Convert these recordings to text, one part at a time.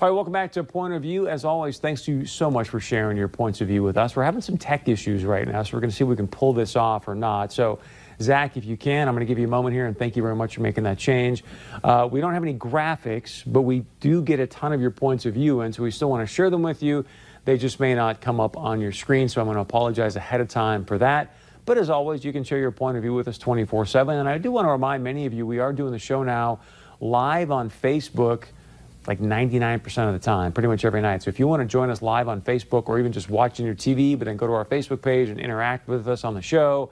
All right, welcome back to Point of View. As always, thanks to you so much for sharing your points of view with us. We're having some tech issues right now, so we're going to see if we can pull this off or not. So, Zach, if you can, I'm going to give you a moment here, and thank you very much for making that change. We don't have any graphics, but we do get a ton of your points of view, and so we still want to share them with you. They just may not come up on your screen, so I'm going to apologize ahead of time for that. But as always, you can share your point of view with us 24/7. And I do want to remind many of you, we are doing the show now live on Facebook like 99% of the time, pretty much every night. So if you want to join us live on Facebook or even just watching your TV, but then go to our Facebook page and interact with us on the show,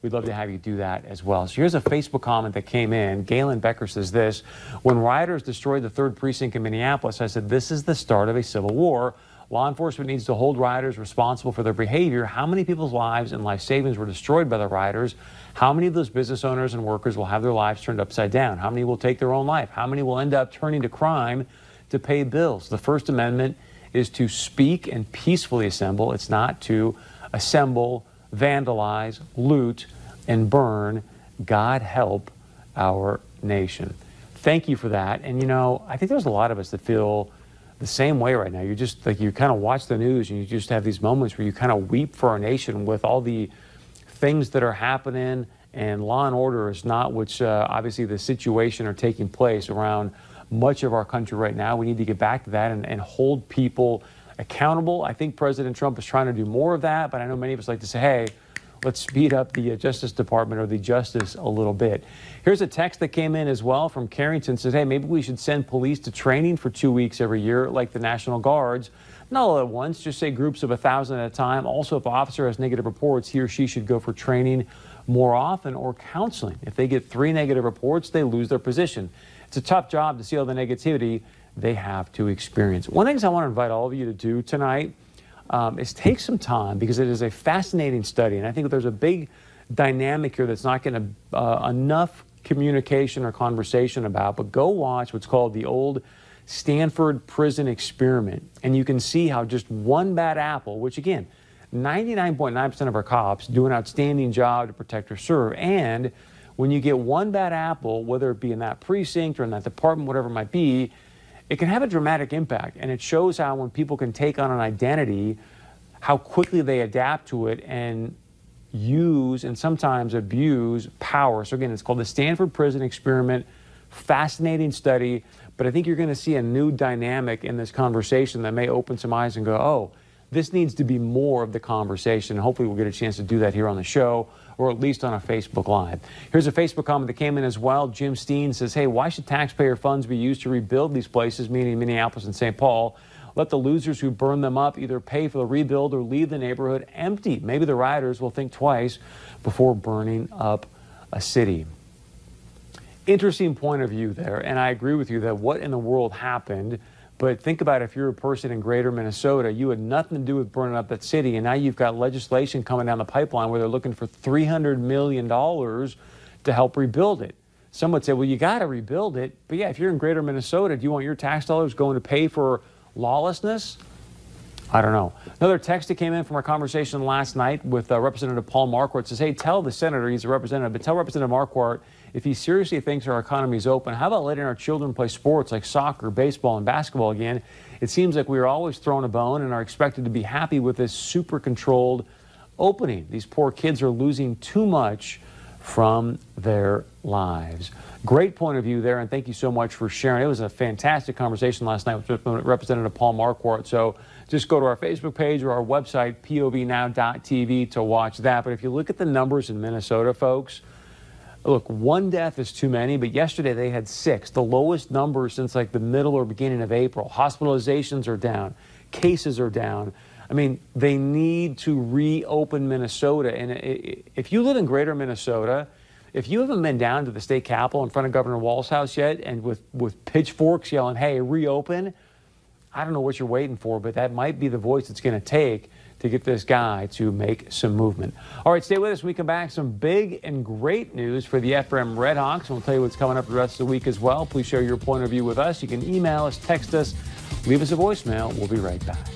we'd love to have you do that as well. So here's a Facebook comment that came in. Galen Becker says this: when rioters destroyed the 3rd Precinct in Minneapolis, I said, this is the start of a civil war. Law enforcement needs to hold rioters responsible for their behavior. How many people's lives and life savings were destroyed by the rioters? How many of those business owners and workers will have their lives turned upside down? How many will take their own life? How many will end up turning to crime to pay bills? The First Amendment is to speak and peacefully assemble. It's not to assemble, vandalize, loot, and burn. God help our nation. Thank you for that. And, you know, I think there's a lot of us that feel the same way right now. You just, like, you kind of watch the news and you just have these moments where you kind of weep for our nation with all the things that are happening, and law and order is not which obviously the situation are taking place around much of our country right now. We need to get back to that and hold people accountable. I think President Trump is trying to do more of that, but I know many of us like to say, hey, let's speed up the Justice Department or the justice a little bit. Here's a text that came in as well from Carrington. Says, hey, maybe we should send police to training for 2 weeks every year, like the National Guards. Not all at once, just say groups of 1,000 at a time. Also, if an officer has negative reports, he or she should go for training more often or counseling. If they get 3 negative reports, they lose their position. It's a tough job to see all the negativity they have to experience. One thing I want to invite all of you to do tonight is take some time, because it is a fascinating study, and I think there's a big dynamic here that's not getting enough communication or conversation about. But go watch what's called the old Stanford Prison Experiment, and you can see how just one bad apple, which again, 99.9% of our cops do an outstanding job to protect or serve, and when you get one bad apple, whether it be in that precinct or in that department, whatever it might be, it can have a dramatic impact. And it shows how when people can take on an identity, how quickly they adapt to it and use and sometimes abuse power. So again, it's called the Stanford Prison Experiment. Fascinating study, but I think you're going to see a new dynamic in this conversation that may open some eyes and go, oh, this needs to be more of the conversation. Hopefully we'll get a chance to do that here on the show, or at least on a Facebook Live. Here's a Facebook comment that came in as well. Jim Steen says, hey, why should taxpayer funds be used to rebuild these places, meaning Minneapolis and St. Paul? Let the losers who burn them up either pay for the rebuild or leave the neighborhood empty. Maybe the rioters will think twice before burning up a city. Interesting point of view there, and I agree with you that what in the world happened. But think about if you're a person in greater Minnesota, you had nothing to do with burning up that city, and now you've got legislation coming down the pipeline where they're looking for $300 million to help rebuild it. Some would say, well, you got to rebuild it. But yeah, if you're in greater Minnesota, do you want your tax dollars going to pay for lawlessness? I don't know. Another text that came in from our conversation last night with Representative Paul Marquart says, hey, tell the senator, he's a representative, but tell Representative Marquart, if he seriously thinks our economy is open, how about letting our children play sports like soccer, baseball, and basketball again? It seems like we are always thrown a bone and are expected to be happy with this super controlled opening. These poor kids are losing too much from their lives. Great point of view there, and thank you so much for sharing. It was a fantastic conversation last night with Representative Paul Marquart. So just go to our Facebook page or our website, povnow.tv, to watch that. But if you look at the numbers in Minnesota, folks, look, 1 death is too many, but yesterday they had 6, the lowest number since like the middle or beginning of April. Hospitalizations are down. Cases are down. I mean, they need to reopen Minnesota. And if you live in greater Minnesota, if you haven't been down to the state capitol in front of Governor Walz's house yet and with pitchforks yelling, hey, reopen, I don't know what you're waiting for, but that might be the voice it's going to take to get this guy to make some movement. All right, stay with us. When we come back, some big and great news for the FM Redhawks. We'll tell you what's coming up the rest of the week as well. Please share your point of view with us. You can email us, text us, leave us a voicemail. We'll be right back.